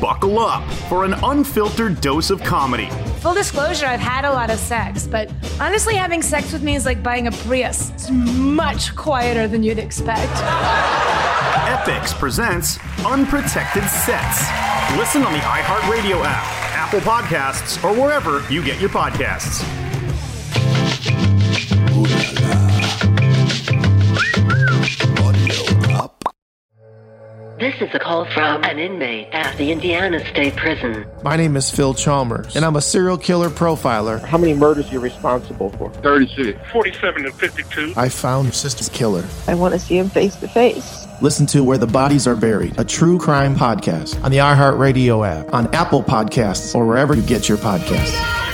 Buckle up for an unfiltered dose of comedy. Full disclosure, I've had a lot of sex, but honestly, having sex with me is like buying a Prius. It's much quieter than you'd expect. Epix presents Unprotected Sets. Listen on the iHeartRadio app, Apple Podcasts, or wherever you get your podcasts. This is a call from an inmate at the Indiana State Prison. My name is Phil Chalmers, and I'm a serial killer profiler. How many murders are you responsible for? 36. 47 to 52. I found Sister's killer. I want to see him face to face. Listen to Where the Bodies Are Buried, a true crime podcast on the iHeartRadio app, on Apple Podcasts, or wherever you get your podcasts.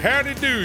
Howdy do,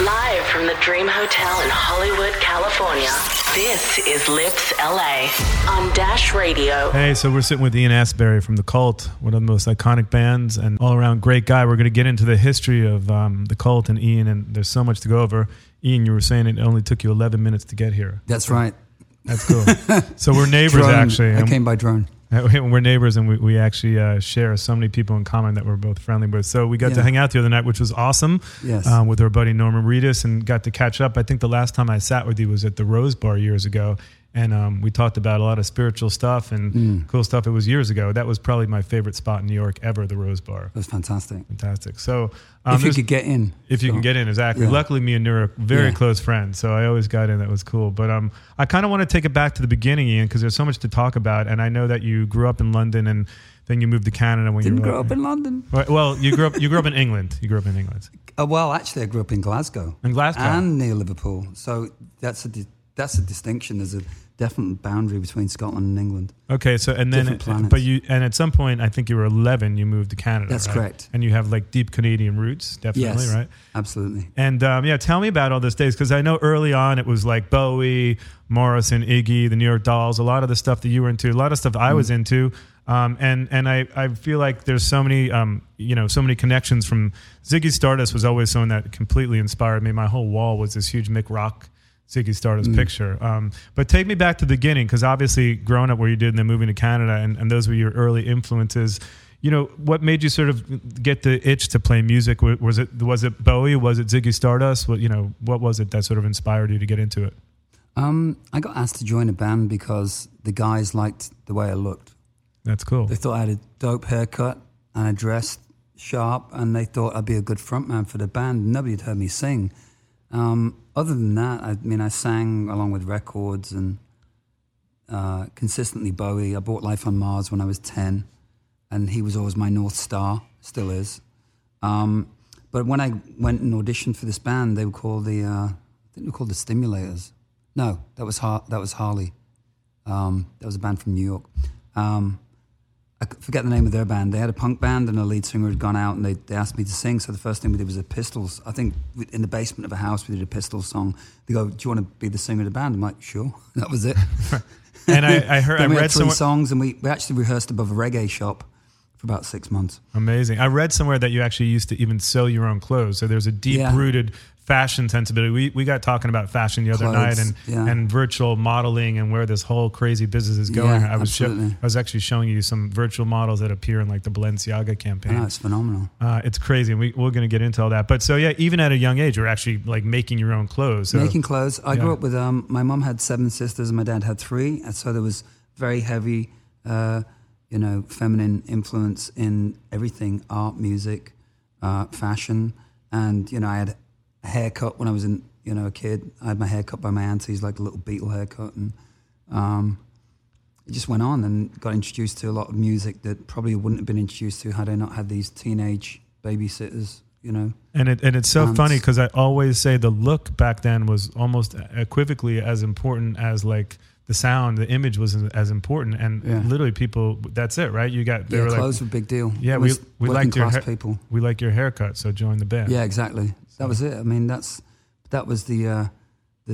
Live from the Dream Hotel in Hollywood, California, this is Lips LA on Dash Radio. Hey, so we're sitting with Ian Astbury from The Cult, one of the most iconic bands and all-around great guy. We're going to get into the history of The Cult and Ian, and there's so much to go over. Ian, you were saying it only took you 11 minutes to get here. That's right. That's cool. So we're neighbors, drone. Actually. I came by drone. We're neighbors, and we actually share so many people in common that we're both friendly with. So we got to hang out the other night, which was awesome. Yes, with our buddy Norman Reedus, and got to catch up. I think the last time I sat with you was at the Rose Bar years ago, and we talked about a lot of spiritual stuff and cool stuff. It was years ago. That was probably my favorite spot in New York ever, the Rose Bar. It was fantastic. Fantastic. So if you could get in. If you can get in, exactly. Yeah. Luckily, me and Nura are very close friends, so I always got in. That was cool. But I kind of want to take it back to the beginning, Ian, because there's so much to talk about. And I know that you grew up in London, and then you moved to Canada. When you grew up in London. Right, well, you grew up in England. You grew up in England. Well, actually, I grew up in Glasgow. In Glasgow. And near Liverpool. So that's a distinction. There's a definite boundary between Scotland and England. Okay, so and then at some point, I think you were 11, you moved to Canada. That's right? Correct. And you have like deep Canadian roots, definitely, yes, right? Absolutely. And tell me about all those days, because I know early on it was like Bowie, Morrison, Iggy, the New York Dolls, a lot of the stuff that you were into, a lot of stuff I was into. And I feel like there's so many so many connections. From Ziggy Stardust was always someone that completely inspired me. My whole wall was this huge Mick Rock Ziggy Stardust picture. But take me back to the beginning, because obviously growing up where you did and then moving to Canada, and those were your early influences. You know, what made you sort of get the itch to play music? Was it Bowie? Was it Ziggy Stardust? What was it that sort of inspired you to get into it? I got asked to join a band because the guys liked the way I looked. That's cool. They thought I had a dope haircut and I dressed sharp, and they thought I'd be a good frontman for the band. Nobody had heard me sing. Other than that, I mean, I sang along with records and consistently Bowie. I bought Life on Mars when I was 10, and he was always my North Star, still is. But when I went and auditioned for this band, they were called the Stimulators. No, that was Harley. That was a band from New York. I forget the name of their band. They had a punk band, and the lead singer had gone out, and they asked me to sing. So the first thing we did was the Pistols. I think in the basement of a house, we did a Pistols song. They go, "Do you want to be the singer of the band?" I'm like, "Sure." That was it. And I heard, I read some songs, and we actually rehearsed above a reggae shop for about 6 months. Amazing. I read somewhere that you actually used to even sew your own clothes. So there's a deep-rooted fashion sensibility. We got talking about fashion the other night and virtual modeling and where this whole crazy business is going. Yeah, I was actually showing you some virtual models that appear in like the Balenciaga campaign. Yeah, it's phenomenal. It's crazy. And we're going to get into all that. But so yeah, even at a young age, you're actually like making your own clothes. So, making clothes. I grew up with, my mom had 7 sisters and my dad had 3. And so there was very heavy, feminine influence in everything, art, music, fashion. And, I had a haircut when I was a kid. I had my haircut by my aunties, like a little beetle haircut. And it just went on and got introduced to a lot of music that probably wouldn't have been introduced to had I not had these teenage babysitters, And it's so funny because I always say the look back then was almost equivocally as important as like, the sound, the image was as important, and literally people. That's it, right? You got they were clothes were a big deal. Yeah, we liked your people. We like your haircut, so join the band. Yeah, exactly. So. That was it. I mean, that was the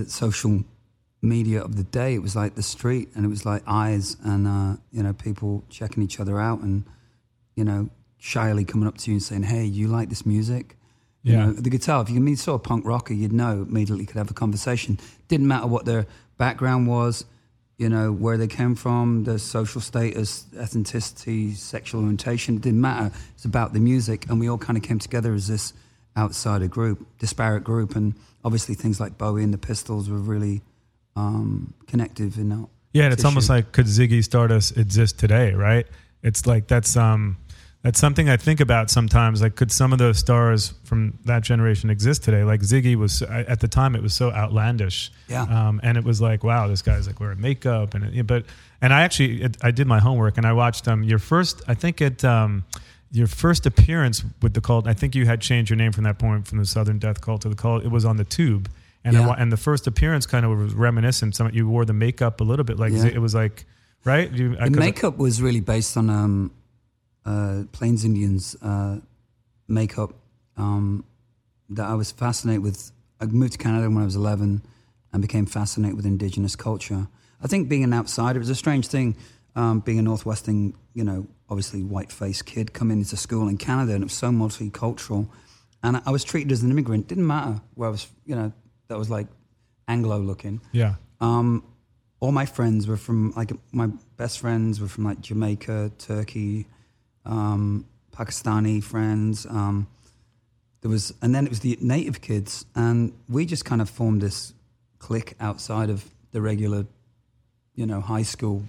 social media of the day. It was like the street, and it was like eyes, and people checking each other out, and shyly coming up to you and saying, "Hey, you like this music?" You know, the guitar. If you saw a punk rocker, you'd know immediately. Could have a conversation. Didn't matter what their background was. Where they came from, their social status, ethnicity, sexual orientation, it didn't matter. It's about the music. And we all kind of came together as this outsider group, disparate group. And obviously things like Bowie and the Pistols were really connective in that. Yeah, and it's almost like, could Ziggy Stardust exist today, right? It's like that's something I think about sometimes. Like, could some of those stars from that generation exist today? Like Ziggy was, at the time, it was so outlandish. Yeah. And it was like, wow, this guy's like wearing makeup. And I actually, I did my homework and I watched your first, I think your first appearance with the Cult. I think you had changed your name from that point from the Southern Death Cult to the Cult. It was on the Tube. And the first appearance kind of was reminiscent. You wore the makeup a little bit. Like it was like, right? The makeup was really based on... Plains Indians makeup that I was fascinated with. I moved to Canada when I was 11 and became fascinated with indigenous culture. I think being an outsider was a strange thing, being a Northwestern, obviously white-faced kid coming into school in Canada, and it was so multicultural. And I was treated as an immigrant. Didn't matter where I was, that was like Anglo-looking. Yeah. All my friends were from, like, my best friends were from, like, Jamaica, Turkey... Pakistani friends. Then it was the native kids, and we just kind of formed this clique outside of the regular, high school,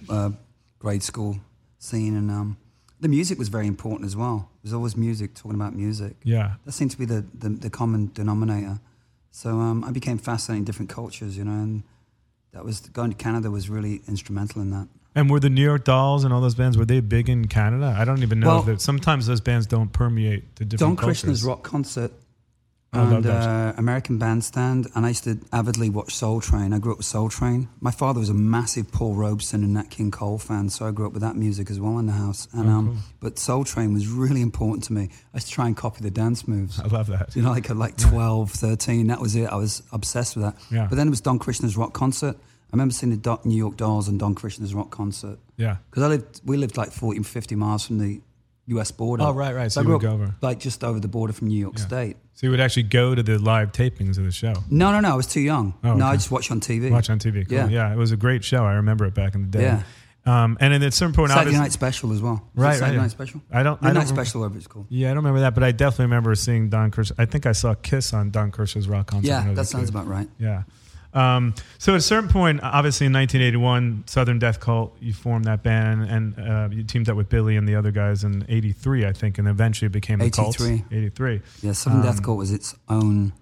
grade school scene. And the music was very important as well. There's always music, talking about music. Yeah, that seemed to be the common denominator. So I became fascinated in different cultures, and that was going to Canada was really instrumental in that. And were the New York Dolls and all those bands, were they big in Canada? I don't even know. Well, sometimes those bands don't permeate the different cultures. Don Kirshner's rock concert and American Bandstand. And I used to avidly watch Soul Train. I grew up with Soul Train. My father was a massive Paul Robeson and Nat King Cole fan, so I grew up with that music as well in the house. And cool. But Soul Train was really important to me. I used to try and copy the dance moves. I love that. Like 12, 13, that was it. I was obsessed with that. Yeah. But then it was Don Kirshner's rock concert. I remember seeing the New York Dolls and Don Kirshner's rock concert. Yeah. Because we lived like 40 and 50 miles from the U.S. border. Oh, right. So you would go over. Like just over the border from New York State. So you would actually go to the live tapings of the show? No, I was too young. Oh, okay. No, I just watched on TV. Cool. Yeah, it was a great show. I remember it back in the day. Yeah. And at a certain point, Saturday Night Special as well. Saturday Night Special. Midnight Special, whatever it's called. Yeah, I don't remember that, but I definitely remember seeing Don Kirshner. I think I saw Kiss on Don Kirshner's rock concert. Yeah, that sounds about right. Yeah. So at a certain point, obviously in 1981, Southern Death Cult, you formed that band and you teamed up with Billy and the other guys in 83, I think, and eventually it became the Cult. 83. Yeah, Southern Death Cult was its own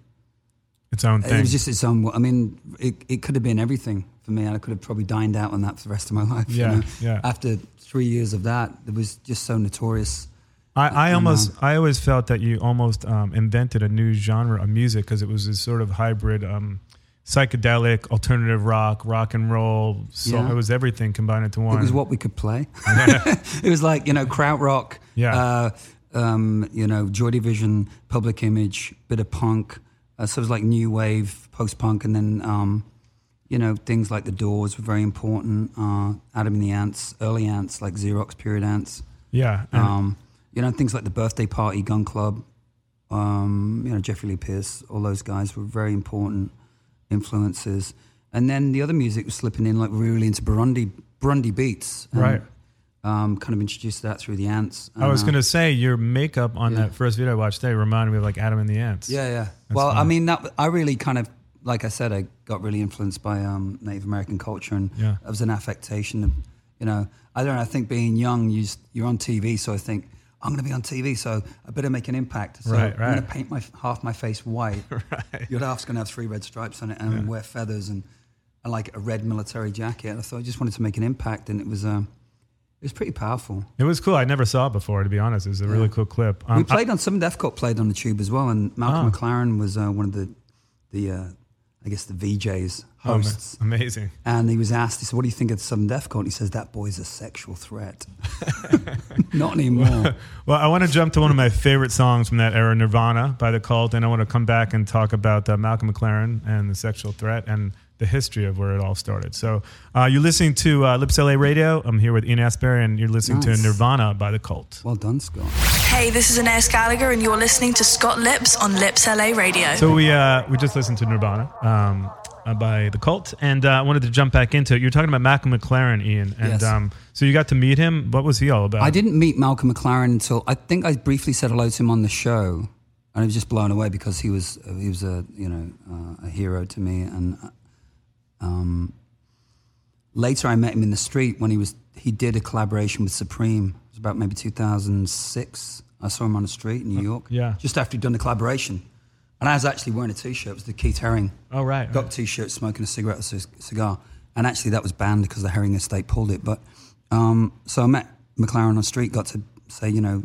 thing. It was just its own. I mean, it could have been everything for me, and I could have probably dined out on that for the rest of my life. Yeah, yeah. After 3 years of that, it was just so notorious. I always felt that you almost invented a new genre of music because it was this sort of hybrid. Psychedelic, alternative rock, rock and roll, soul. Yeah. It was everything combined into one. It was what we could play. It was like, krautrock, Joy Division, Public Image, bit of punk. So it was like new wave, post-punk, and then, things like The Doors were very important. Adam and the Ants, early Ants, like Xerox period Ants. Yeah. You know, things like The Birthday Party, Gun Club, you know, Jeffrey Lee Pierce, all those guys were very important influences. And then the other music was slipping in, like really into Burundi beats. And, right. Kind of introduced that through the Ants. And, I was going to say, your makeup on that first video I watched today reminded me of like Adam and the Ants. Yeah, yeah. That's well, funny. I mean, that I really kind of, like I said, I got really influenced by Native American culture, and it was an affectation of, you know, I don't know, I think being young, you're on TV, so I think, I'm going to be on TV, so I better make an impact. So I'm going to paint half my face white. Right. Your half's going to have 3 red stripes on it, and wear feathers and like a red military jacket. And so I just wanted to make an impact, and it was pretty powerful. It was cool. I never saw it before, to be honest. It was a really cool clip. We played on Southern Death Cult played on the Tube as well, and Malcolm McLaren was one of the I guess the VJs, hosts. Oh, amazing. And he was asked, he said, what do you think of Southern Death Cult? And he says, that boy's a sexual threat. Not anymore. Well, I want to jump to one of my favorite songs from that era, Nirvana by The Cult. And I want to come back and talk about Malcolm McLaren and the sexual threat and the history of where it all started. So you're listening to Lips LA Radio. I'm here with Ian Astbury, and you're listening to Nirvana by The Cult. Well done, Scott. Hey, this is Anais Gallagher, and you're listening to Scott Lips on Lips LA Radio. So we just listened to Nirvana by The Cult, and I wanted to jump back into it. You're talking about Malcolm McLaren, Ian, and so you got to meet him. What was he all about? I didn't meet Malcolm McLaren until, I think I briefly said hello to him on the show, and I was just blown away because he was a, you know, a hero to me, and later I met him in the street when he did a collaboration with Supreme. It was about maybe 2006. I saw him on the street in New York, just after he'd done the collaboration, and I was actually wearing a t-shirt. It was the Keith Haring Got t-shirt, smoking a cigarette, a cigar, and actually that was banned because the Haring estate pulled it. But so I met McLaren on the street, got to say, you know,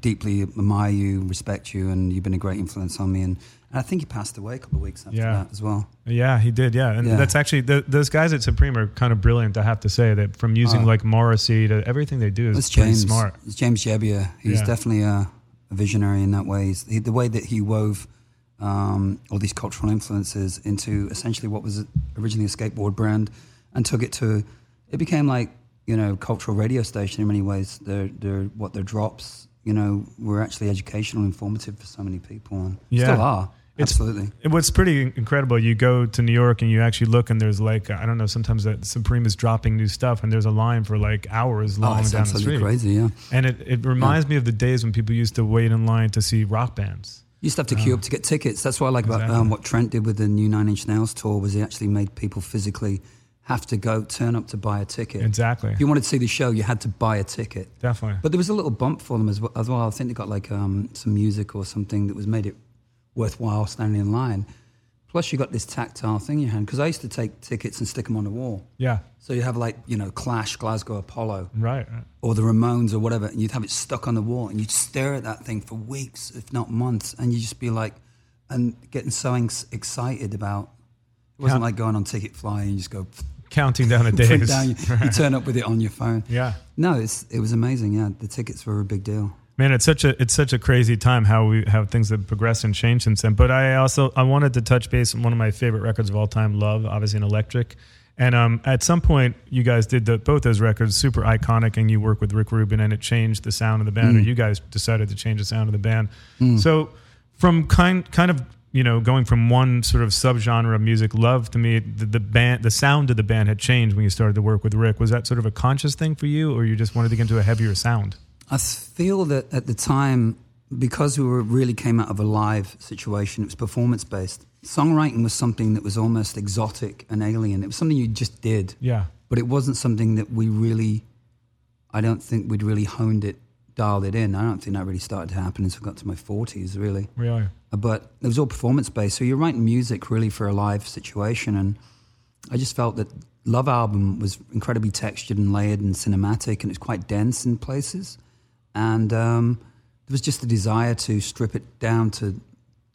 deeply admire you, respect you, and you've been a great influence on me. And I think he passed away a couple of weeks after that as well. Yeah, he did, And that's actually, those guys at Supreme are kind of brilliant, I have to say, that from using like Morrissey to everything they do is pretty smart. It's James Jebbia. He's definitely a visionary in that way. The way that he wove all these cultural influences into essentially what was originally a skateboard brand and took it to, it became like, you know, cultural radio station in many ways. Their drops, you know, were actually educational and informative for so many people, and still are. Absolutely. What's pretty incredible, you go to New York and you actually look, and there's like, I don't know, sometimes that Supreme is dropping new stuff and there's a line for like hours long down the street. Crazy, yeah. And it reminds me of the days when people used to wait in line to see rock bands. You used to have to queue up to get tickets. That's what I like about what Trent did with the new 9 Inch Nails tour, was he actually made people physically have to go turn up to buy a ticket. Exactly. If you wanted to see the show, you had to buy a ticket. Definitely. But there was a little bump for them as well. I think they got like some music or something that was made it worthwhile standing in line. Plus you got this tactile thing in your hand, because I used to take tickets and stick them on the wall. Yeah. So you have like, you know, Clash, Glasgow, Apollo. Right. Or the Ramones or whatever, and you'd have it stuck on the wall, and you'd stare at that thing for weeks, if not months, and you'd just be like, and getting so excited about, it wasn't like going on Ticketfly and you just go... Counting down the days. You turn up with it on your phone. Yeah. No, it was amazing. Yeah, the tickets were a big deal. Man, it's such a crazy time how things have progressed and changed since then. But I wanted to touch base on one of my favorite records of all time, Love, obviously an electric. And at some point, you guys did both those records, super iconic, and you worked with Rick Rubin, and it changed the sound of the band, or you guys decided to change the sound of the band. So from kind of... you know, going from one sort of subgenre of music, Love, to me, the band, the sound of the band had changed when you started to work with Rick. Was that sort of a conscious thing for you, or you just wanted to get into a heavier sound? I feel that at the time, because really came out of a live situation, it was performance-based. Songwriting was something that was almost exotic and alien. It was something you just did. Yeah. But it wasn't something that I don't think we'd really honed it, dialed it in. I don't think that really started to happen until I got to my 40s, really. Really? But it was all performance-based. So you're writing music really for a live situation. And I just felt that Love album was incredibly textured and layered and cinematic, and it's quite dense in places. And there was just a desire to strip it down to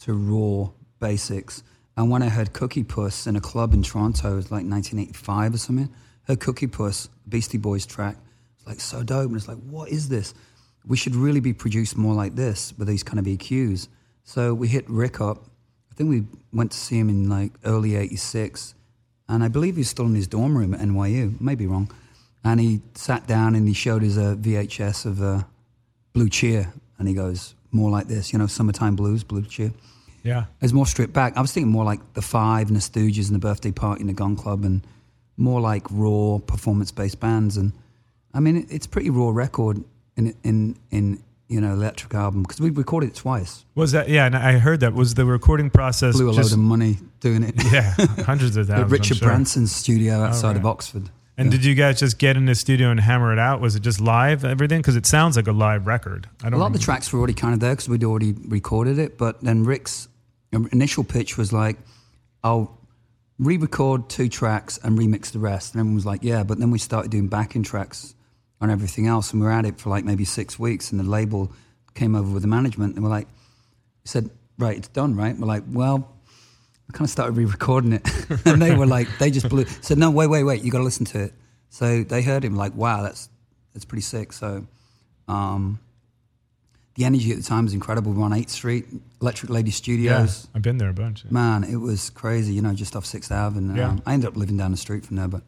raw basics. And when I heard Cookie Puss in a club in Toronto, it was like 1985 or something, heard Cookie Puss, Beastie Boys track. It's like so dope. And it's like, what is this? We should really be produced more like this with these kind of EQs. So we hit Rick up. I think we went to see him in like early 86. And I believe he's still in his dorm room at NYU. Maybe wrong. And he sat down and he showed us a VHS of Blue Cheer. And he goes, more like this, you know, Summertime Blues, Blue Cheer. Yeah. It's more stripped back. I was thinking more like The Five and The Stooges and The Birthday Party and The Gun Club, and more like raw performance-based bands. And I mean, it's a pretty raw record in you know, electric album, because we recorded it twice. Was that, yeah, and I heard that. Was the recording process blew a load of money doing it. Yeah, hundreds of thousands. At Richard Branson's studio outside of Oxford. And did you guys just get in the studio and hammer it out? Was it just live, everything? Because it sounds like a live record. A lot of the tracks were already kind of there because we'd already recorded it. But then Rick's initial pitch was like, I'll re-record two tracks and remix the rest. And everyone was like, yeah. But then we started doing backing tracks on everything else. And we were at it for like maybe 6 weeks. And the label came over with the management. And we're like, said, right, it's done, right? And we're like, well, I kind of started re-recording it. And they were like, they just blew. Said, no, wait, you got to listen to it. So they heard him like, wow, that's pretty sick. So the energy at the time was incredible. We were on 8th Street, Electric Lady Studios. Yeah, I've been there a bunch. Yeah. Man, it was crazy, you know, just off 6th Ave. And yeah. I ended up living down the street from there, but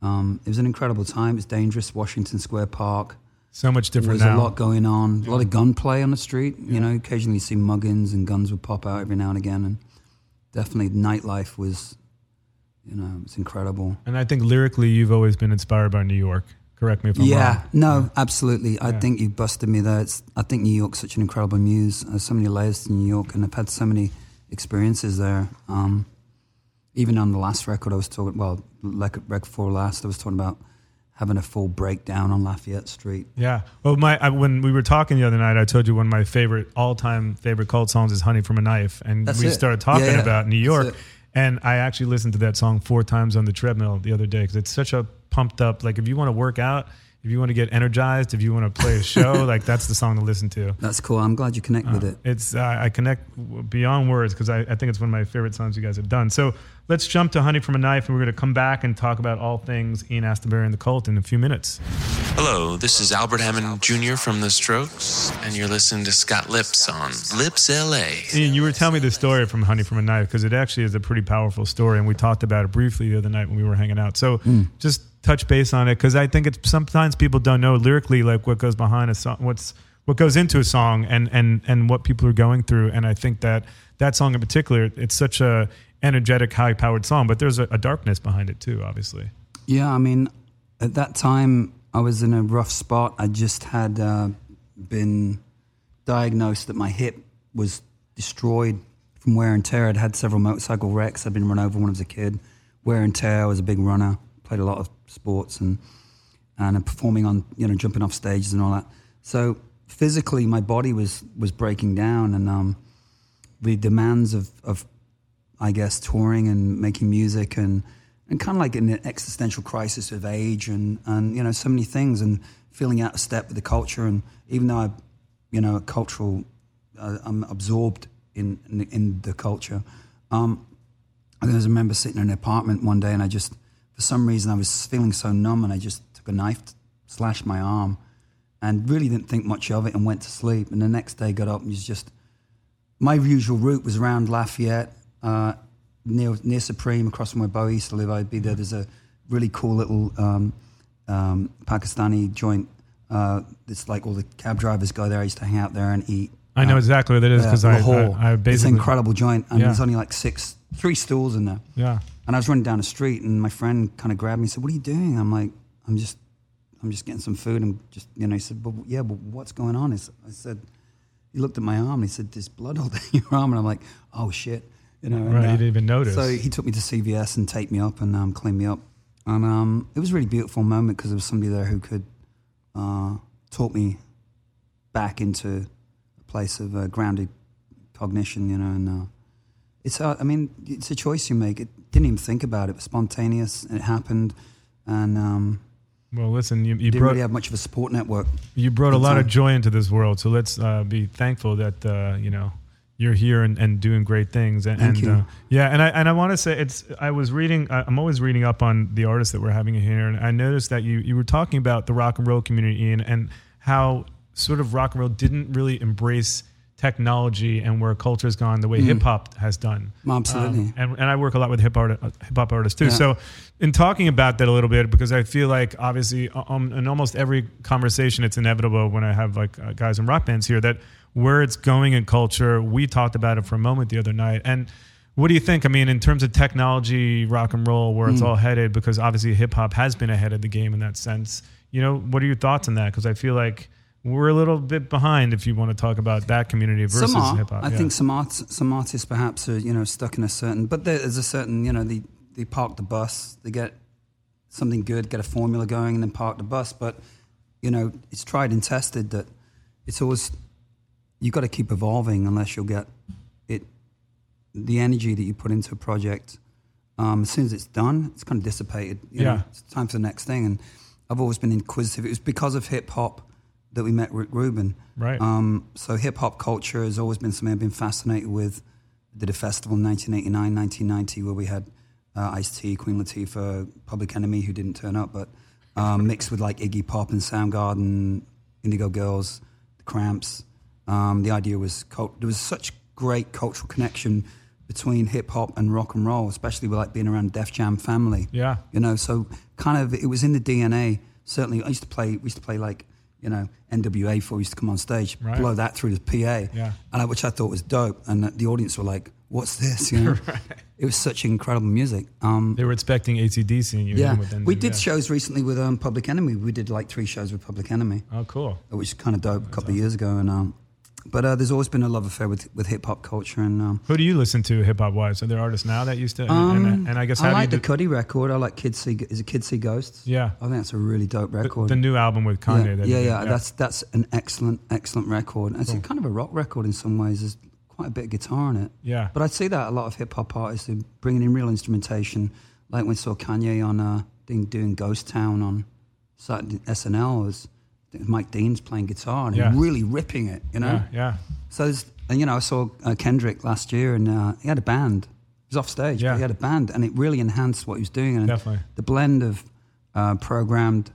it was an incredible time. It was dangerous, Washington Square Park. So much different now. There was a lot going on, a lot of gunplay on the street. Yeah. You know, occasionally you see muggins and guns would pop out every now and again. And definitely nightlife was, you know, it's incredible. And I think lyrically you've always been inspired by New York. Correct me if I'm wrong. No, absolutely. I think you busted me there. I think New York's such an incredible muse. There's so many layers to New York, and I've had so many experiences there. Even on the last record I was talking, record before last, I was talking about having a full breakdown on Lafayette Street. Yeah. Well, when we were talking the other night, I told you one of my favorite, all-time favorite Cult songs is Honey from a Knife. And started talking about New York. And I actually listened to that song 4 times on the treadmill the other day because it's such a pumped up, like if you want to work out, if you want to get energized, if you want to play a show, like that's the song to listen to. That's cool. I'm glad you connect with it. It's I connect beyond words because I think it's one of my favorite songs you guys have done. So let's jump to Honey from a Knife, and we're going to come back and talk about all things Ian Astbury and the Cult in a few minutes. Hello, this is Albert Hammond Jr. from The Strokes, and you're listening to Scott Lips on Lips LA. Ian, you were telling me the story from Honey from a Knife because it actually is a pretty powerful story, and we talked about it briefly the other night when we were hanging out. So just touch base on it because I think it's sometimes people don't know lyrically like what goes behind a song, what goes into a song, and what people are going through. And I think that song in particular, it's such a energetic, high powered song, but there's a darkness behind it too, obviously. Yeah, I mean, at that time I was in a rough spot. I just had been diagnosed that my hip was destroyed from wear and tear. I'd had several motorcycle wrecks. I'd been run over when I was a kid. Wear and tear. I was a big runner. Played a lot of sports and performing on, you know, jumping off stages and all that. So physically, my body was breaking down, and the demands of I guess touring and making music and kind of like an existential crisis of age and you know so many things and feeling out of step with the culture. And even though I'm absorbed in the culture. I just remember sitting in an apartment one day, and I just. For some reason, I was feeling so numb, and I just took a knife, slashed my arm, and really didn't think much of it and went to sleep. And the next day, got up and was just... My usual route was around Lafayette, near Supreme, across from where Bowie used to live. I'd be there. There's a really cool little Pakistani joint. It's like all the cab drivers go there. I used to hang out there and eat. I know exactly what it is because I basically... It's an incredible joint, and there's only like 3 stools in there. Yeah. And I was running down the street, and my friend kind of grabbed me and said, "What are you doing?" I'm like, "I'm just getting some food." And just, you know, he said, "Well, yeah, but what's going on?" I said, he looked at my arm and he said, "There's blood all down your arm." And I'm like, "Oh shit!" You know, right? You didn't even notice. So he took me to CVS and taped me up and cleaned me up, and it was a really beautiful moment because there was somebody there who could talk me back into a place of grounded cognition, you know, and. It's a choice you make. It didn't even think about it. It was spontaneous. It happened. And well, listen, you didn't really have much of a support network. You brought a lot of joy into this world. So let's be thankful that, you know, you're here and doing great things. Thank you. And I want to say I was reading, I'm always reading up on the artists that we're having here. And I noticed that you were talking about the rock and roll community, Ian, and how sort of rock and roll didn't really embrace technology and where culture has gone the way hip hop has done. Absolutely. And I work a lot with hip hop artists too. Yeah. So in talking about that a little bit, because I feel like obviously in almost every conversation, it's inevitable when I have like guys in rock bands here that where it's going in culture, we talked about it for a moment the other night. And what do you think? I mean, in terms of technology, rock and roll, where it's all headed, because obviously hip hop has been ahead of the game in that sense. You know, what are your thoughts on that? Because I feel like we're a little bit behind if you want to talk about that community versus hip hop. I think some artists perhaps are, you know, stuck in a certain, but there's a certain, you know, they park the bus, they get something good, get a formula going and then park the bus. But, you know, it's tried and tested that it's always, you've got to keep evolving unless you'll get it, the energy that you put into a project. As soon as it's done, it's kind of dissipated. You know, it's time for the next thing. And I've always been inquisitive. It was because of hip hop that we met Rick Rubin. Right. So hip hop culture has always been something I've been fascinated with. I did a festival in 1989, 1990, where we had Ice-T, Queen Latifah, Public Enemy, who didn't turn up, but mixed with like Iggy Pop and Soundgarden, Indigo Girls, The Cramps. The idea was there was such great cultural connection between hip hop and rock and roll, especially with like being around Def Jam family. Yeah. You know, so kind of it was in the DNA. Certainly we used to play like, you know, NWA before we used to come on stage, right, blow that through the PA, and which I thought was dope. And the audience were like, what's this? You know? Right. It was such incredible music. They were expecting AC/DC and you with them. We did shows recently with Public Enemy. We did like 3 shows with Public Enemy. Oh, cool. Which is kind of dope, a couple of years ago. And But there's always been a love affair with hip-hop culture. And who do you listen to hip-hop-wise? Are there artists now that used to? And I guess I like the Cudi record. I like Kids See Ghosts. Yeah. I think that's a really dope record. The new album with Kanye. That's an excellent record. And it's kind of a rock record in some ways. There's quite a bit of guitar in it. Yeah. But I'd say that a lot of hip-hop artists are bringing in real instrumentation. Like when I saw Kanye on doing Ghost Town on Saturday, SNL was... Mike Dean's playing guitar and really ripping it, you know? Yeah. So, and you know, I saw Kendrick last year and he had a band. He was off stage, but he had a band and it really enhanced what he was doing. And definitely. The blend of programmed,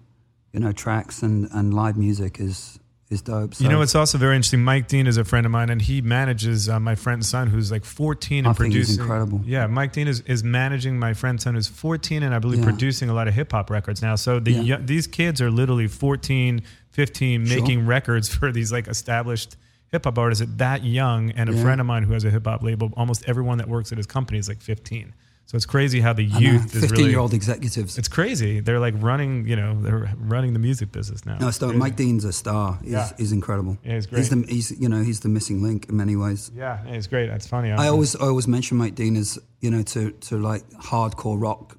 you know, tracks and live music is dope. So. You know, it's also very interesting. Mike Dean is a friend of mine and he manages my friend's son who's like 14 and producing. I think he's incredible. Yeah, Mike Dean is managing my friend's son who's 14 and I believe producing a lot of hip hop records now. So these kids are literally 14, 15 making records for these like established hip hop artists at that young. And a friend of mine who has a hip hop label, almost everyone that works at his company is like 15. So it's crazy how the youth is really... 15-year-old executives. It's crazy. They're like running, you know, the music business now. No, Mike Dean's a star. He's incredible. Yeah, he's great. He's the missing link in many ways. Yeah, he's great. That's funny. I always mention Mike Dean as, you know, to like hardcore rock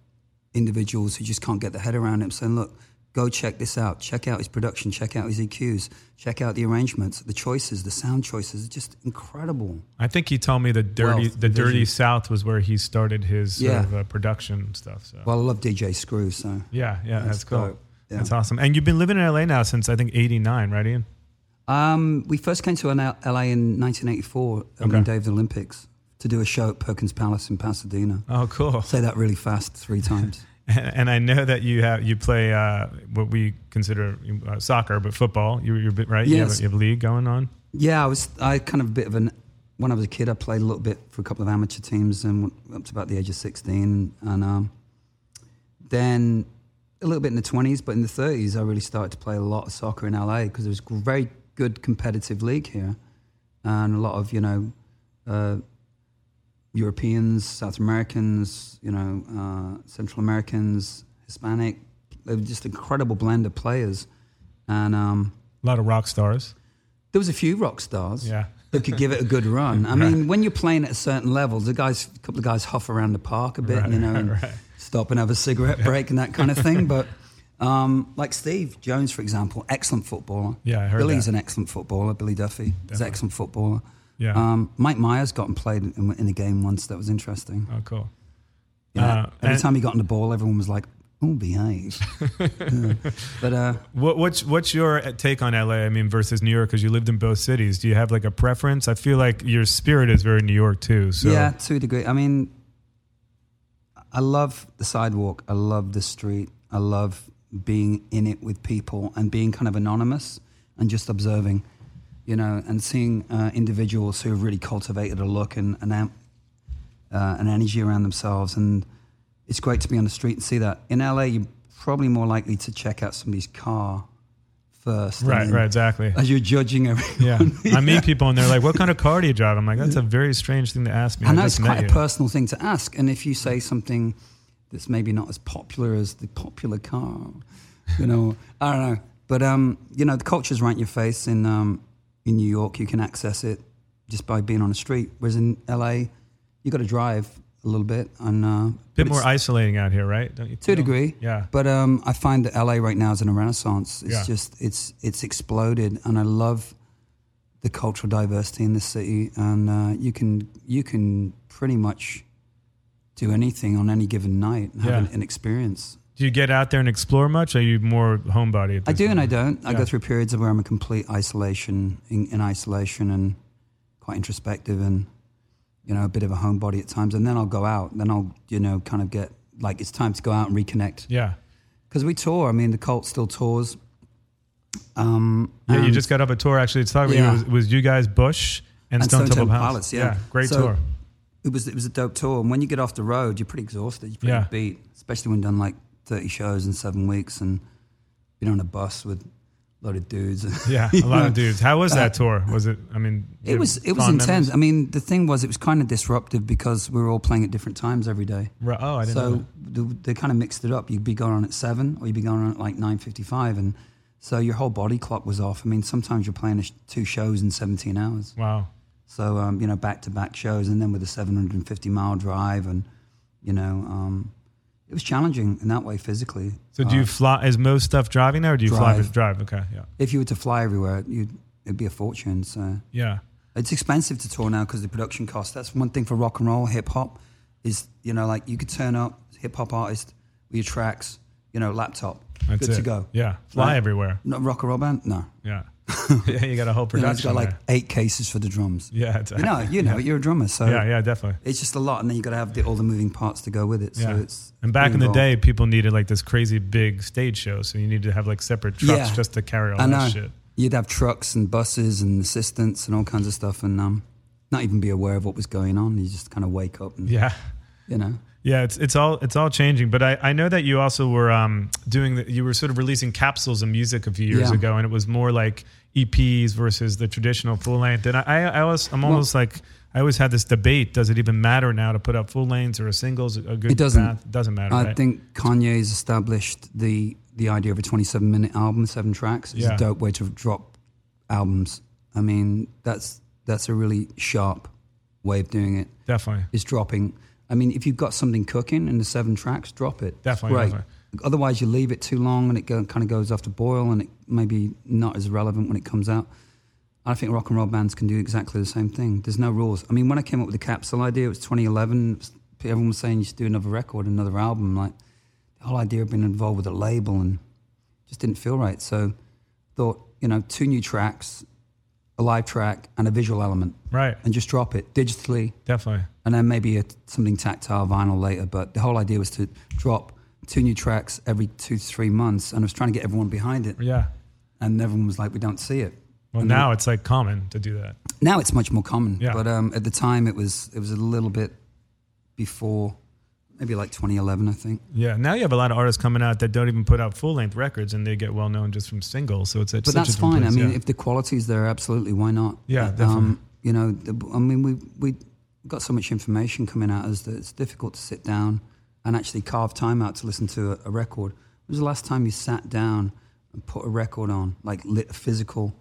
individuals who just can't get their head around him, saying, look, go check this out. Check out his production. Check out his EQs. Check out the arrangements, the choices, the sound choices. It's just incredible. I think he told me the Dirty South was where he started his sort of production stuff. So. Well, I love DJ Screw, so. Yeah, that's cool. Yeah. That's awesome. And you've been living in LA now since, I think, 89, right, Ian? We first came to LA in 1984 on the day of the Olympics to do a show at Perkins Palace in Pasadena. Oh, cool. Say that really fast 3 times. And I know that you play what we consider soccer, but football. You're right. Yes. You have a league going on. Yeah, when I was a kid, I played a little bit for a couple of amateur teams, and up to about the age of 16, and then a little bit in the 20s, but in the 30s, I really started to play a lot of soccer in LA because there was a very good competitive league here, and a lot of Europeans, South Americans, Central Americans, Hispanic. They were just an incredible blend of players. And a lot of rock stars. There was a few rock stars that could give it a good run. I mean, when you're playing at a certain level, a couple of guys huff around the park a bit, and stop and have a cigarette break and that kind of thing. But like Steve Jones, for example, excellent footballer. Yeah, I heard Billy's an excellent footballer. Billy Duffy is an excellent footballer. Yeah. Mike Myers got and played in a game once. That was interesting. Oh, cool. Yeah. Every time he got on the ball, everyone was like, "Oh, behave." But what's your take on LA? I mean, versus New York, because you lived in both cities. Do you have like a preference? I feel like your spirit is very New York too. So. Yeah, to a degree. I mean, I love the sidewalk. I love the street. I love being in it with people and being kind of anonymous and just observing. you know, and seeing individuals who have really cultivated a look and an energy around themselves. And it's great to be on the street and see that. In LA, you're probably more likely to check out somebody's car first. Right, exactly. As you're judging everyone. Yeah. I meet people and they're like, what kind of car do you drive? I'm like, that's a very strange thing to ask me. I know it's quite a personal thing to ask. And if you say something that's maybe not as popular as the popular car, you know, I don't know. But, you know, the culture's right in your face. In New York, you can access it just by being on the street. Whereas in LA, you got to drive a little bit. And, a bit more isolating out here, right? Don't you feel? To a degree. Yeah. But I find that LA right now is in a renaissance. It's just, it's exploded. And I love the cultural diversity in this city. And you can pretty much do anything on any given night and have an experience. Do you get out there and explore much? Or are you more homebody at this point? I do and I don't. I go through periods where I'm a complete isolation, in isolation and quite introspective and, you know, a bit of a homebody at times. And then I'll go out. Then I'll, you know, kind of get, like, it's time to go out and reconnect. Yeah. Because we tour. I mean, the cult still tours. You just got up a tour, actually. It's talking about you. It was you guys, Bush and Stone Temple Pilots. Yeah, great tour. It was a dope tour. And when you get off the road, you're pretty exhausted. You're pretty beat, especially when done, like, 30 shows in 7 weeks and been on a bus with a lot of dudes. Yeah, a lot of dudes. How was that tour? Was it, I mean... It was intense. Members? I mean, the thing was it was kind of disruptive because we were all playing at different times every day. Right. Oh, I didn't know that. So they kind of mixed it up. You'd be going on at 7 or you'd be going on at like 9:55. And so your whole body clock was off. I mean, sometimes you're playing two shows in 17 hours. Wow. So, you know, back-to-back shows and then with a 750-mile drive and, you know... It was challenging in that way physically. So do you fly, is most stuff driving now or do you drive? Okay, yeah. If you were to fly everywhere, it'd be a fortune, so. Yeah. It's expensive to tour now because the production cost. That's one thing for rock and roll, hip hop is, you know, like you could turn up hip hop artist with your tracks, you know, laptop. That's good to go. Yeah, fly everywhere. Not rock and roll band? No. Yeah. Yeah, you got a whole production. You know, it's got like 8 cases for the drums. Yeah, exactly. You know, you're a drummer, so yeah, definitely. It's just a lot, and then you got to have all the moving parts to go with it. So it's and back in the day, people needed like this crazy big stage show, so you needed to have like separate trucks just to carry all that shit. You'd have trucks and buses and assistants and all kinds of stuff, and not even be aware of what was going on. You just kind of wake up and you know. Yeah, it's all changing. But I know that you also were you were sort of releasing capsules of music a few years ago, and it was more like EPs versus the traditional full length. And I always had this debate: does it even matter now to put out full lengths or a singles? It doesn't. Path? Doesn't matter. I think Kanye's established the idea of a 27-minute album, 7 tracks. It's a dope way to drop albums. I mean, that's a really sharp way of doing it. Definitely, it's dropping. I mean, if you've got something cooking in the 7 tracks, drop it. Definitely. Great. Definitely. Otherwise, you leave it too long and it kind of goes off the boil and it may be not as relevant when it comes out. I think rock and roll bands can do exactly the same thing. There's no rules. I mean, when I came up with the capsule idea, it was 2011. Everyone was saying you should do another record, another album. Like, the whole idea of being involved with a label and just didn't feel right. So thought, you know, 2 new tracks, a live track and a visual element. Right. And just drop it digitally. Definitely. And then maybe something tactile, vinyl later. But the whole idea was to drop 2 new tracks every 2 to 3 months. And I was trying to get everyone behind it. Yeah. And everyone was like, we don't see it. Well, and now it's like common to do that. Now it's much more common. Yeah. But at the time it was a little bit before, maybe like 2011, I think. Yeah. Now you have a lot of artists coming out that don't even put out full-length records and they get well-known just from singles. So it's such a different place. But that's fine. I mean, if the quality's there, absolutely, why not? Yeah, definitely. You know, I mean, we got so much information coming at us that it's difficult to sit down and actually carve time out to listen to a record. When was the last time you sat down and put a record on, like lit a physical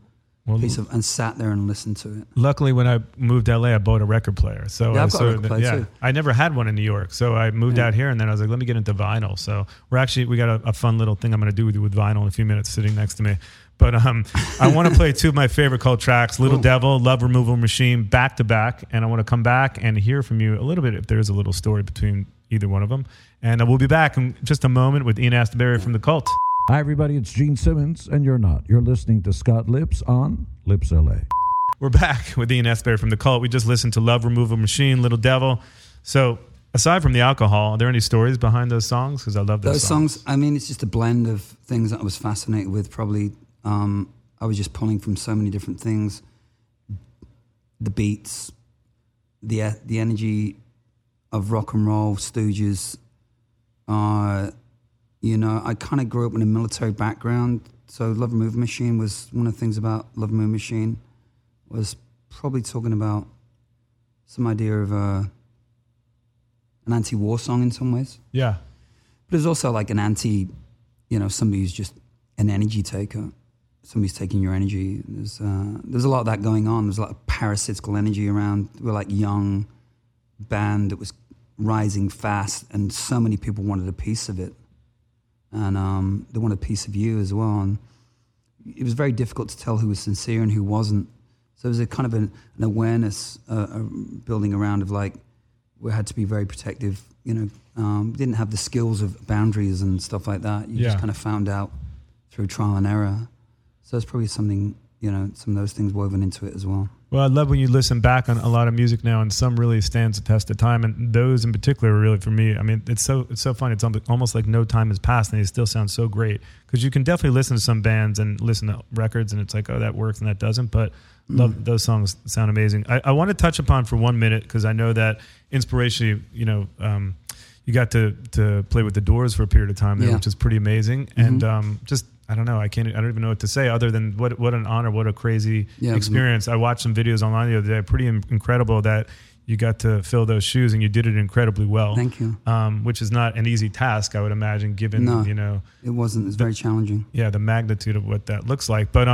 piece of, and sat there and listened to it? Luckily, when I moved to LA, I bought a record player. So I've got a record player too. I never had one in New York, so I moved out here, and then I was like, let me get into vinyl. So we got a fun little thing I'm going to do with you with vinyl in a few minutes, sitting next to me. But I want to play 2 of my favorite cult tracks, Little Devil, Love Removal Machine, back to back. And I want to come back and hear from you a little bit if there's a little story between either one of them. And we'll be back in just a moment with Ian Astbury from The Cult. Hi, everybody. It's Gene Simmons, and you're not. You're listening to Scott Lips on Lips LA. We're back with Ian Astbury from The Cult. We just listened to Love Removal Machine, Little Devil. So aside from the alcohol, are there any stories behind those songs? Because I love those songs. I mean, it's just a blend of things that I was fascinated with, probably. I was just pulling from so many different things. the beats, the energy of rock and roll, Stooges. You know, I kind of grew up in a military background, so Love Moving Machine was one of the things about Love Moving Machine was probably talking about some idea of an anti-war song in some ways. Yeah. But it's also like an anti, you know, somebody who's just an energy taker. Somebody's taking your energy. There's a lot of that going on. There's a lot of parasitical energy around. We're like young band that was rising fast, and so many people wanted a piece of it. And they wanted a piece of you as well. And it was very difficult to tell who was sincere and who wasn't. So there was a kind of an awareness building around of like, we had to be very protective, you know. We didn't have the skills of boundaries and stuff like that. You just kind of found out through trial and error. So it's probably something, you know, some of those things woven into it as well. Well, I love when you listen back on a lot of music now, and some really stands the test of time, and those in particular, really for me, I mean, it's so funny. It's almost like no time has passed, and they still sound so great, because you can definitely listen to some bands and listen to records, and it's like, oh, that works and that doesn't, but love, those songs sound amazing. I want to touch upon for 1 minute, because I know that inspirationally, you know, you got to play with the Doors for a period of time there, which is pretty amazing, and just. I don't know. I don't even know what to say other than what an honor, what a crazy experience. I watched some videos online the other day. Pretty incredible that you got to fill those shoes, and you did it incredibly well. Thank you. Which is not an easy task, I would imagine, given, you know. It wasn't. It's very challenging. Yeah, the magnitude of what that looks like. But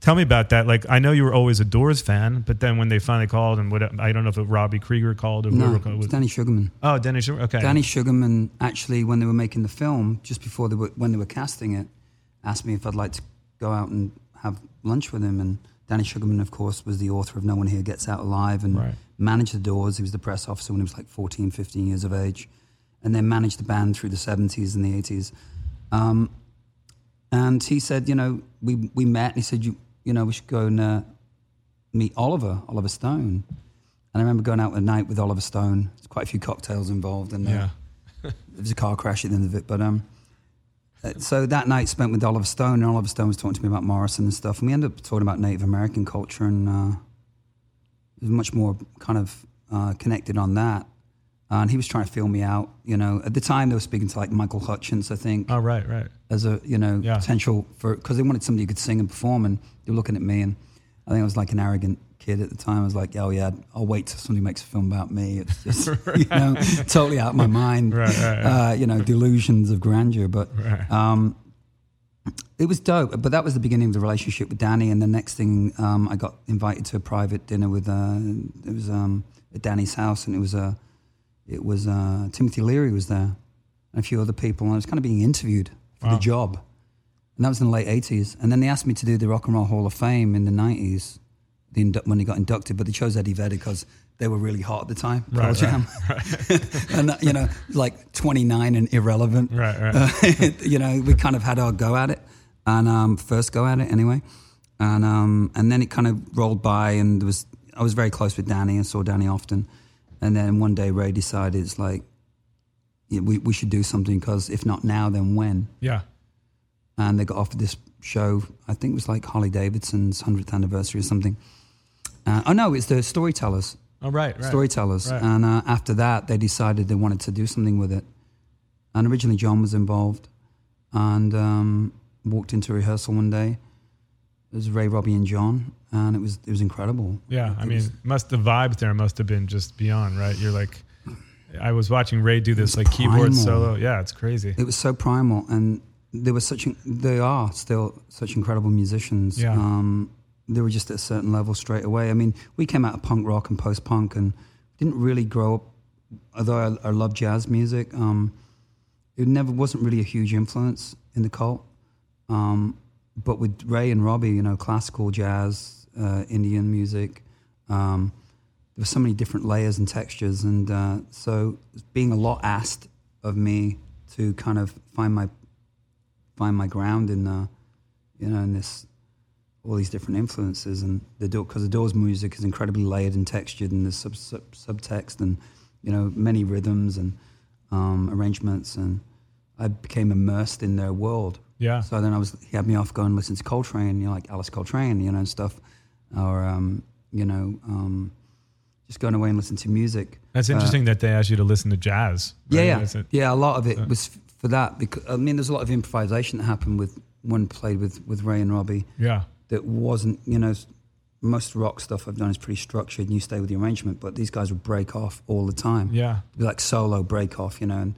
tell me about that. Like, I know you were always a Doors fan, but then when they finally called, and I don't know if it Robbie Krieger called or whoever called. It was Danny Sugarman. Oh, Danny Sugarman. Okay. Danny Sugarman, actually, when they were making the film, just before when they were casting it, asked me if I'd like to go out and have lunch with him. And Danny Sugarman, of course, was the author of No One Here Gets Out Alive, and managed the Doors. He was the press officer when he was like 14, 15 years of age, and then managed the band through the 70s and the 80s. And he said, you know, we met, and he said, you know, we should go and meet Oliver Stone. And I remember going out at night with Oliver Stone. There's quite a few cocktails involved, and there was a car crash at the end of it, but... So that night spent with Oliver Stone, and Oliver Stone was talking to me about Morrison and stuff, and we ended up talking about Native American culture, and it was much more kind of connected on that. And he was trying to feel me out, you know. At the time, they were speaking to like Michael Hutchence, I think. Oh, right. As a, you know, potential for, because they wanted somebody who could sing and perform, and they were looking at me, and I think I was like an arrogant kid at the time. I was like, oh yeah, I'll wait till somebody makes a film about me. It's just, you know, totally out of my mind. You know, delusions of grandeur. But it was dope. But that was the beginning of the relationship with Danny. And the next thing, I got invited to a private dinner with it was at Danny's house, and it was Timothy Leary was there, and a few other people, and I was kind of being interviewed for the job. And that was in the late 80s. And then they asked me to do the Rock and Roll Hall of Fame in the 90s. When he got inducted, but they chose Eddie Vedder because they were really hot at the time, Pearl Jam. And that, you know, like 29 and irrelevant. You know, we kind of had our go at it, and first go at it anyway. And then it kind of rolled by, and I was very close with Danny and saw Danny often. And then one day Ray decided it's like, yeah, we should do something, because if not now, then when? Yeah. And they got offered this show, I think it was like Harley Davidson's 100th anniversary or something. Oh, no, it's the Storytellers. Oh, right. Storytellers. Right. And after that, they decided they wanted to do something with it. And originally John was involved, and walked into rehearsal one day. It was Ray, Robbie, and John, and it was incredible. Yeah, the vibe there must have been just beyond, right? You're like, I was watching Ray do this like primal keyboard solo. Yeah, it's crazy. It was so primal, and they are still such incredible musicians. Yeah. They were just at a certain level straight away. I mean, we came out of punk rock and post-punk and didn't really grow up, although I love jazz music. It never wasn't really a huge influence in the cult. But with Ray and Robbie, you know, classical jazz, Indian music, there were so many different layers and textures. And so being a lot asked of me to kind of find my ground in the, you know, in this, all these different influences, and the Doors, because the Doors' music is incredibly layered and textured, and there's subtext, and you know, many rhythms and arrangements, and I became immersed in their world. Yeah. So then he had me off going listen to Coltrane, you know, like Alice Coltrane, you know, and stuff, or just going away and listening to music. That's interesting that they asked you to listen to jazz. Right? Yeah. A lot of it was for that. Because, I mean, there's a lot of improvisation that happened when played with Ray and Robbie. Yeah. That wasn't, most rock stuff I've done is pretty structured and you stay with the arrangement, but these guys would break off all the time. Yeah. It'd be like solo break off, And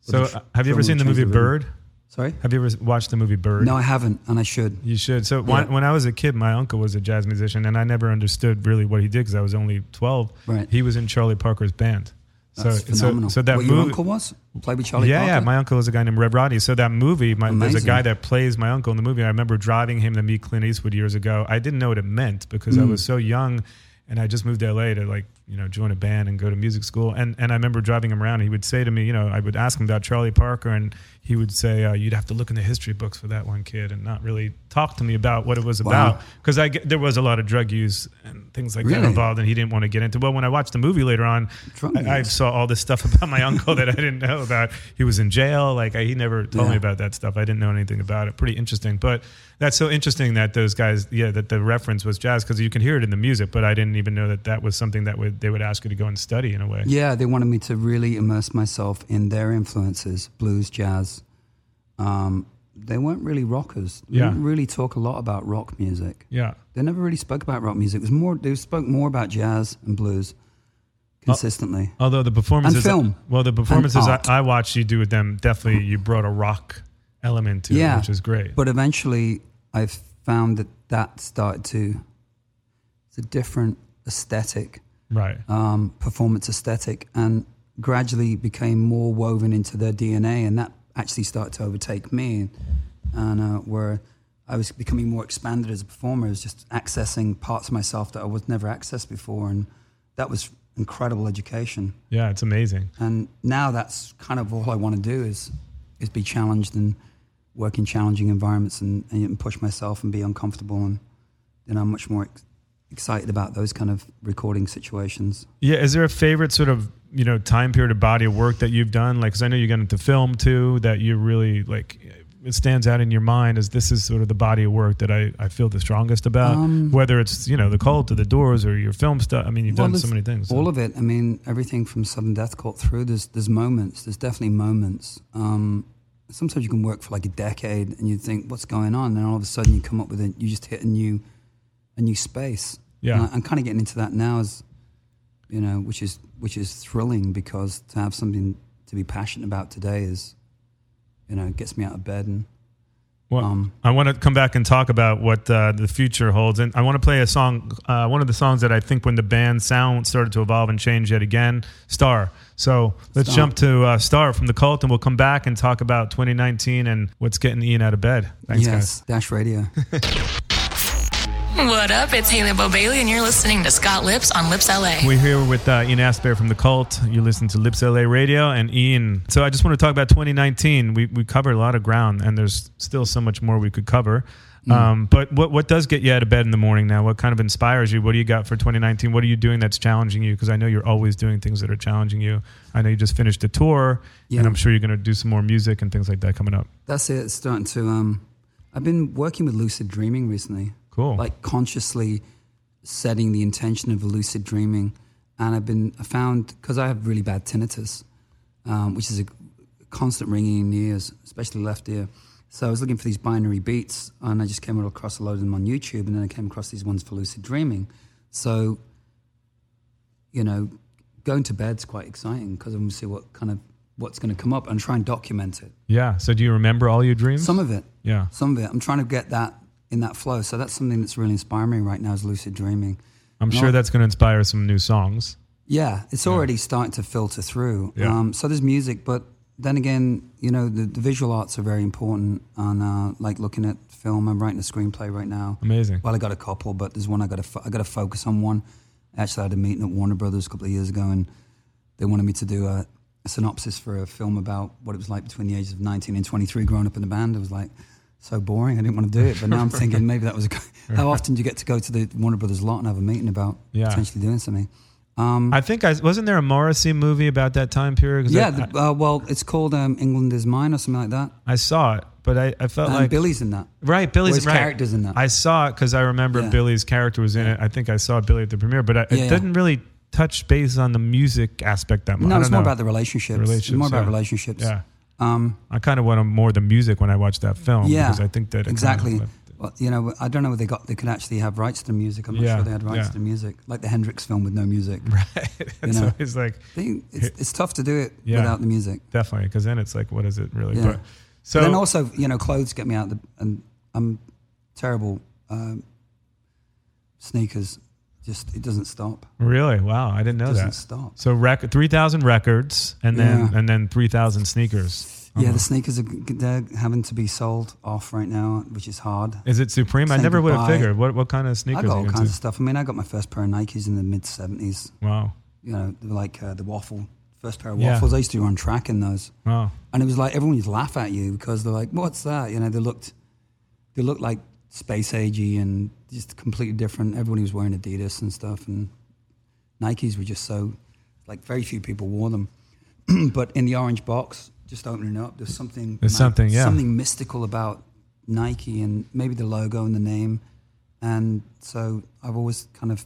so have you ever seen the movie Bird? Sorry? Have you ever watched the movie Bird? No, I haven't, and I should. You should. So when I was a kid, my uncle was a jazz musician, and I never understood really what he did because I was only 12. Right. He was in Charlie Parker's band. That's phenomenal. So that your uncle was? Played with Charlie Parker? Yeah, my uncle was a guy named Red Rodney. So that movie, there's a guy that plays my uncle in the movie. I remember driving him to meet Clint Eastwood years ago. I didn't know what it meant because I was so young, and I just moved to LA to join a band and go to music school. And I remember driving him around. And he would say to me, I would ask him about Charlie Parker, and he would say, "You'd have to look in the history books for that one kid," and not really talk to me about what it was about because there was a lot of drug use and things like that involved, and he didn't want to get into. Well, when I watched the movie later on, I saw all this stuff about my uncle that I didn't know about. He was in jail. He never told me about that stuff. I didn't know anything about it. Pretty interesting, but. That's so interesting that those guys, that the reference was jazz because you can hear it in the music, but I didn't even know that was something that they would ask you to go and study in a way. Yeah, they wanted me to really immerse myself in their influences, blues, jazz. They weren't really rockers. They didn't really talk a lot about rock music. Yeah. They never really spoke about rock music. It was more they spoke more about jazz and blues consistently. Although the performances... And film. Well, the performances I watched you do with them, definitely you brought a rock element to it, which is great. But eventually... I've found that started to, it's a different aesthetic, right? Performance aesthetic, and gradually became more woven into their DNA, and that actually started to overtake me, and where I was becoming more expanded as a performer, is just accessing parts of myself that I was never accessed before, and that was incredible education. Yeah, it's amazing. And now that's kind of all I want to do is be challenged and work in challenging environments and push myself and be uncomfortable. And then I'm much more excited about those kind of recording situations. Yeah. Is there a favorite sort of, time period or body of work that you've done? Cause I know you got into film too, that you really it stands out in your mind as this is sort of the body of work that I feel the strongest about, whether it's, The Cult or The Doors or your film stuff. I mean, you've done so many things. So. All of it. I mean, everything from Southern Death Cult through, there's moments, there's definitely moments. Sometimes you can work for a decade and you think, what's going on? And all of a sudden you come up with it. You just hit a new space. Yeah. And I'm kind of getting into that now as, which is thrilling because to have something to be passionate about today is, gets me out of bed. And I want to come back and talk about what the future holds. And I want to play a song, one of the songs that I think when the band's sound started to evolve and change yet again, Star. So let's jump to Star from The Cult, and we'll come back and talk about 2019 and what's getting Ian out of bed. Thanks, guys. Dash Radio. What up? It's Haley Bo Bailey, and you're listening to Scott Lips on Lips LA. We're here with Ian Astbury from The Cult. You listen to Lips LA Radio, and Ian. So I just want to talk about 2019. We covered a lot of ground, and there's still so much more we could cover. But what does get you out of bed in the morning now? What kind of inspires you? What do you got for 2019? What are you doing that's challenging you? Because I know you're always doing things that are challenging you. I know you just finished a tour, and I'm sure you're going to do some more music and things like that coming up. That's it. It's starting to... I've been working with lucid dreaming recently. Cool. Consciously setting the intention of lucid dreaming. And I found, because I have really bad tinnitus, which is a constant ringing in the ears, especially left ear. So I was looking for these binary beats, and I just came across a load of them on YouTube, and then I came across these ones for lucid dreaming. So, going to bed's quite exciting because I'm going to see what's going to come up and try and document it. Yeah. So do you remember all your dreams? Some of it. Yeah. Some of it. I'm trying to get that in that flow. So that's something that's really inspiring me right now is lucid dreaming. I'm sure that's going to inspire some new songs. Yeah. It's already starting to filter through. Yeah. So there's music, but... Then again, the visual arts are very important and looking at film. I'm writing a screenplay right now. Amazing. Well, I got a couple, but there's one I got to focus on one. Actually, I had a meeting at Warner Brothers a couple of years ago and they wanted me to do a synopsis for a film about what it was like between the ages of 19 and 23 growing up in the band. It was so boring. I didn't want to do it, but now I'm thinking maybe that was how often do you get to go to the Warner Brothers lot and have a meeting about potentially doing something? I think wasn't there a Morrissey movie about that time period? It's called England Is Mine or something like that. I saw it, But I felt like Billy's in that. Right, Billy's right. Character's in that. I saw it because I remember Billy's character was in it. I think I saw Billy at the premiere, but it didn't really touch base on the music aspect that much. No, it's more about the relationships. It's more about relationships. Yeah. I kind of wanted more the music when I watched that film. Yeah, because I think that exactly. Kind of, well, you know, I don't know what they got. They could actually have rights to music. I'm not sure they had rights to music, like the Hendrix film with no music. Right. You know? So it's like it's tough to do it without the music. Definitely, because then it's like, what is it really? Yeah. But, so but then also, you know, clothes get me out, and I'm terrible. Sneakers, just it doesn't stop. Really? Wow, I didn't know that. It doesn't stop. So 3,000 records, and then 3,000 sneakers. Yeah, the sneakers they're having to be sold off right now, which is hard. Is it Supreme? I never would have figured. What kind of sneakers? I got all kinds of stuff. I mean, I got my first pair of Nikes in the mid 70s. Wow. You know, like the waffle, first pair of waffles. I used to run track in those. Wow. And it was like everyone would laugh at you because they're like, "What's that?" You know, they looked like space agey and just completely different. Everybody was wearing Adidas and stuff, and Nikes were just so like very few people wore them. But in the orange box. Just opening up, there's something something mystical about Nike and maybe the logo and the name. And so I've always kind of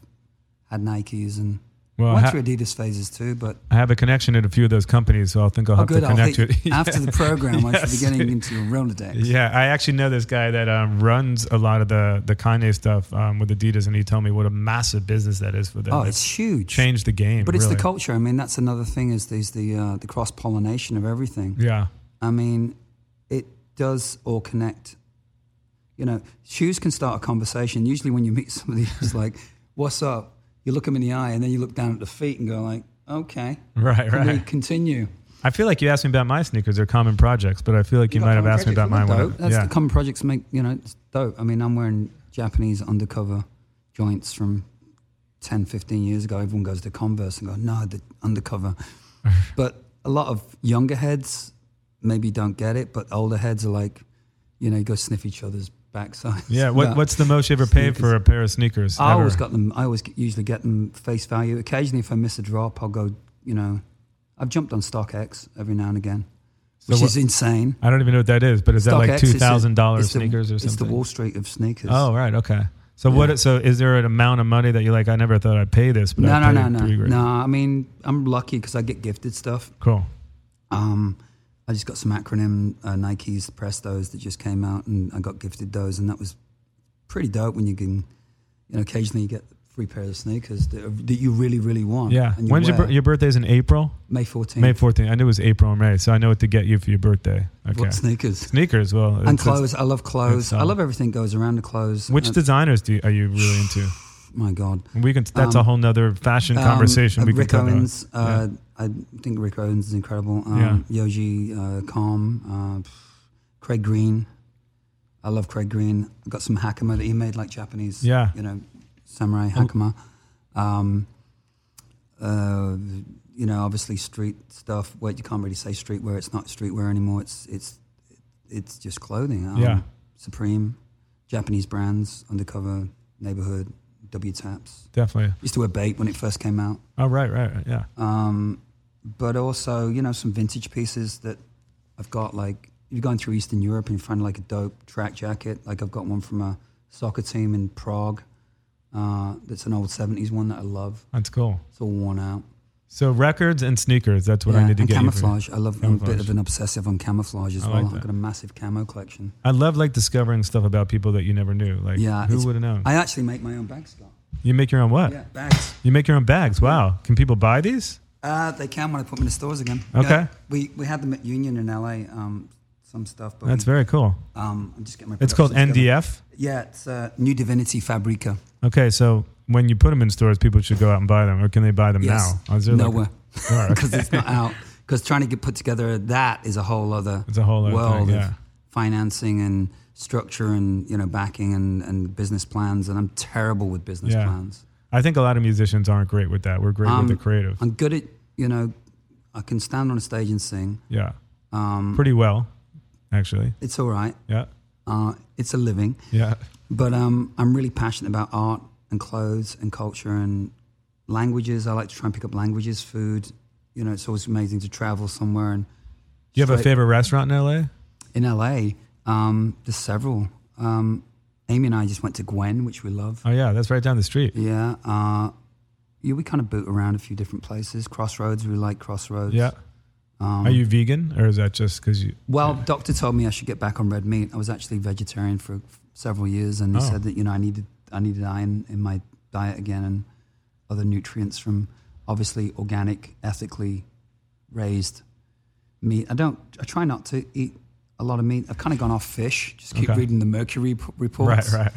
had Nikes and went through Adidas phases too. But I have a connection to a few of those companies, so I think I'll have to connect to it. After the program, I should be getting into your Rolodex. Yeah, I actually know this guy that runs a lot of the Kanye stuff with Adidas, and he told me what a massive business that is for them. Oh, it's huge. Changed the game. But it's the culture. I mean, that's another thing is there's the cross-pollination of everything. Yeah. I mean, it does all connect. You know, shoes can start a conversation. Usually when you meet somebody who's like, what's up? You look them in the eye and then you look down at the feet and go like, okay. Right, right. We continue. I feel like you asked me about my sneakers. They're Common Projects, but I feel like you might have asked me about mine. Dope. That's the Common Projects make, you know, it's dope. I mean, I'm wearing Japanese undercover joints from 10, 15 years ago. Everyone goes to Converse and go, no, the undercover. But a lot of younger heads maybe don't get it, but older heads are like, you know, you go sniff each other's backside. Yeah, what's the most you ever paid for a pair of sneakers? I always got them. I always usually get them face value. Occasionally, if I miss a drop, I'll go. You know, I've jumped on StockX every now and again, which is insane. I don't even know what that is, but is that like $2,000 sneakers or something? It's the Wall Street of sneakers. Oh, right, okay. So what? So is there an amount of money that you're like? I never thought I'd pay this. But No. I mean, I'm lucky because I get gifted stuff. Cool. I just got some acronym Nikes Prestos that just came out, and I got gifted those, and that was pretty dope. When you can, you know, occasionally you get free pair of sneakers that you really, really want. Yeah. And when's your birthday? Is in April. May 14th. I knew it was April or May, so I know what to get you for your birthday. Okay. What sneakers? Sneakers. Well, and clothes. I love clothes. I love everything goes around the clothes. Which designers are you really into? My God, we can. That's a whole nother fashion conversation. We Rick can Owens. I think Rick Owens is incredible. Yoji Kalm, Craig Green. I love Craig Green. I got some Hakama that he made, like Japanese, you know, samurai Hakama. You know, obviously street stuff. Well, you can't really say streetwear. It's not streetwear anymore. It's just clothing. Supreme, Japanese brands, undercover, neighborhood. W Taps. Definitely. Used to wear Bait when it first came out. Oh, right, yeah. But also, you know, some vintage pieces that I've got, like, you're going through Eastern Europe and you find, like, a dope track jacket. Like, I've got one from a soccer team in Prague that's an old 70s one that I love. That's cool. It's all worn out. So records and sneakers, that's what I need to get camouflage. I love camouflage. I'm a bit of an obsessive on camouflage as well. I've got a massive camo collection. I love like discovering stuff about people that you never knew. Like who would have known? I actually make my own bags, Scott. You make your own what? Yeah, bags. You make your own bags. Wow. Can people buy these? They can when I put them in the stores again. Okay. Yeah, we had them at Union in LA, some stuff. But that's very cool. I'm just getting my It's called together. NDF? Yeah, it's New Divinity Fabrica. Okay, so when you put them in stores, people should go out and buy them, or can they buy them now? Nowhere, because it's not out. Because trying to put together that is a whole other world thing, of financing and structure and, you know, backing and business plans. And I'm terrible with business plans. I think a lot of musicians aren't great with that. We're great with the creative. I'm good at, you know, I can stand on a stage and sing. Yeah, pretty well, actually. It's all right. Yeah, it's a living. Yeah, but I'm really passionate about art. And clothes and culture and languages. I like to try and pick up languages, food. You know, it's always amazing to travel somewhere. And do you have a favorite restaurant in LA? In LA, There's several. Amy and I just went to Gwen, which we love. Oh, yeah, that's right down the street. Yeah. Yeah, we kind of boot around a few different places. Crossroads, we like Crossroads. Yeah. Are you vegan, or is that just because you... Well, doctor told me I should get back on red meat. I was actually vegetarian for several years, and he said that, you know, I needed iron in my diet again and other nutrients from obviously organic, ethically raised meat. I try not to eat a lot of meat. I've kind of gone off fish. Just keep reading the Mercury reports. Right.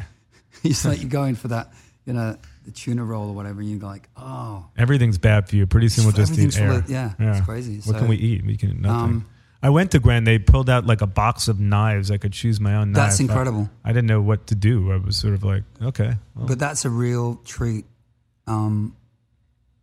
It's like you're going for that, you know, the tuna roll or whatever, and you're like, oh. Everything's bad for you. Pretty soon we'll just eat air. Yeah, it's crazy. What can we eat? We can eat nothing. I went to Gwen. They pulled out like a box of knives. I could choose my own knife. That's incredible. I didn't know what to do. I was sort of like, okay. Well. But that's a real treat.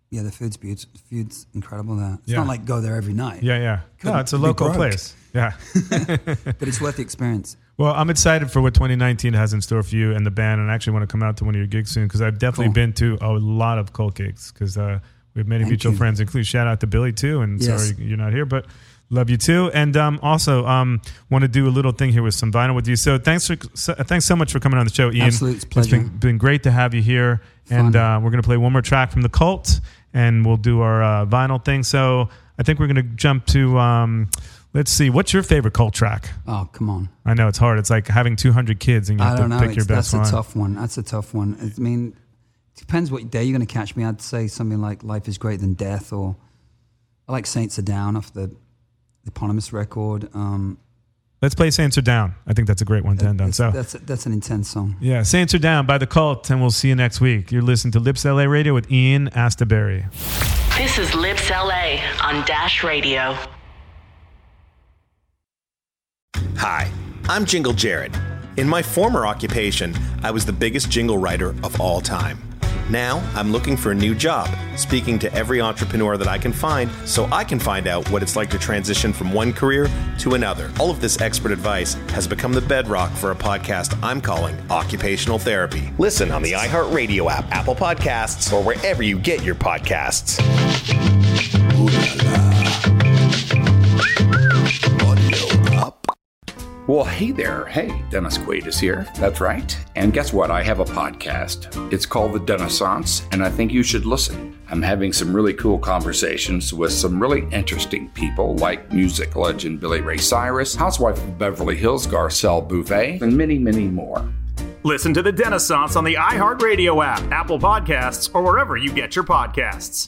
Yeah, the food's beautiful. The food's incredible there. It's not like go there every night. Yeah. No, it's a local place. Yeah. But it's worth the experience. Well, I'm excited for what 2019 has in store for you and the band, and I actually want to come out to one of your gigs soon because I've definitely been to a lot of cult gigs because we have many mutual friends, including shout out to Billy too, and sorry you're not here, but love you too. And also want to do a little thing here with some vinyl with you. So thanks so much for coming on the show, Ian. Absolutely, it's a pleasure. It's been great to have you here. Fun. And we're going to play one more track from The Cult, and we'll do our vinyl thing. So I think we're going to jump to... let's see. What's your favorite Cult track? Oh, come on. I know it's hard. It's like having 200 kids and you have to pick your best one. That's a tough one. I mean, it depends what day you're going to catch me. I'd say something like Life is Greater Than Death, or I like Saints Are Down off the eponymous record. Let's play Saints Are Down. I think that's a great one to end on. So that's an intense song. Yeah, Saints Are Down by The Cult, and we'll see you next week. You're listening to Lips LA Radio with Ian Astbury. This is Lips LA on Dash Radio. Hi, I'm Jingle Jared. In my former occupation, I was the biggest jingle writer of all time. Now, I'm looking for a new job, speaking to every entrepreneur that I can find so I can find out what it's like to transition from one career to another. All of this expert advice has become the bedrock for a podcast I'm calling Occupational Therapy. Listen on the iHeartRadio app, Apple Podcasts, or wherever you get your podcasts. Well, hey there. Hey, Dennis Quaid is here. That's right. And guess what? I have a podcast. It's called The Denisance, and I think you should listen. I'm having some really cool conversations with some really interesting people like music legend Billy Ray Cyrus, housewife of Beverly Hills, Garcelle Bouvet, and many, many more. Listen to The Denisance on the iHeartRadio app, Apple Podcasts, or wherever you get your podcasts.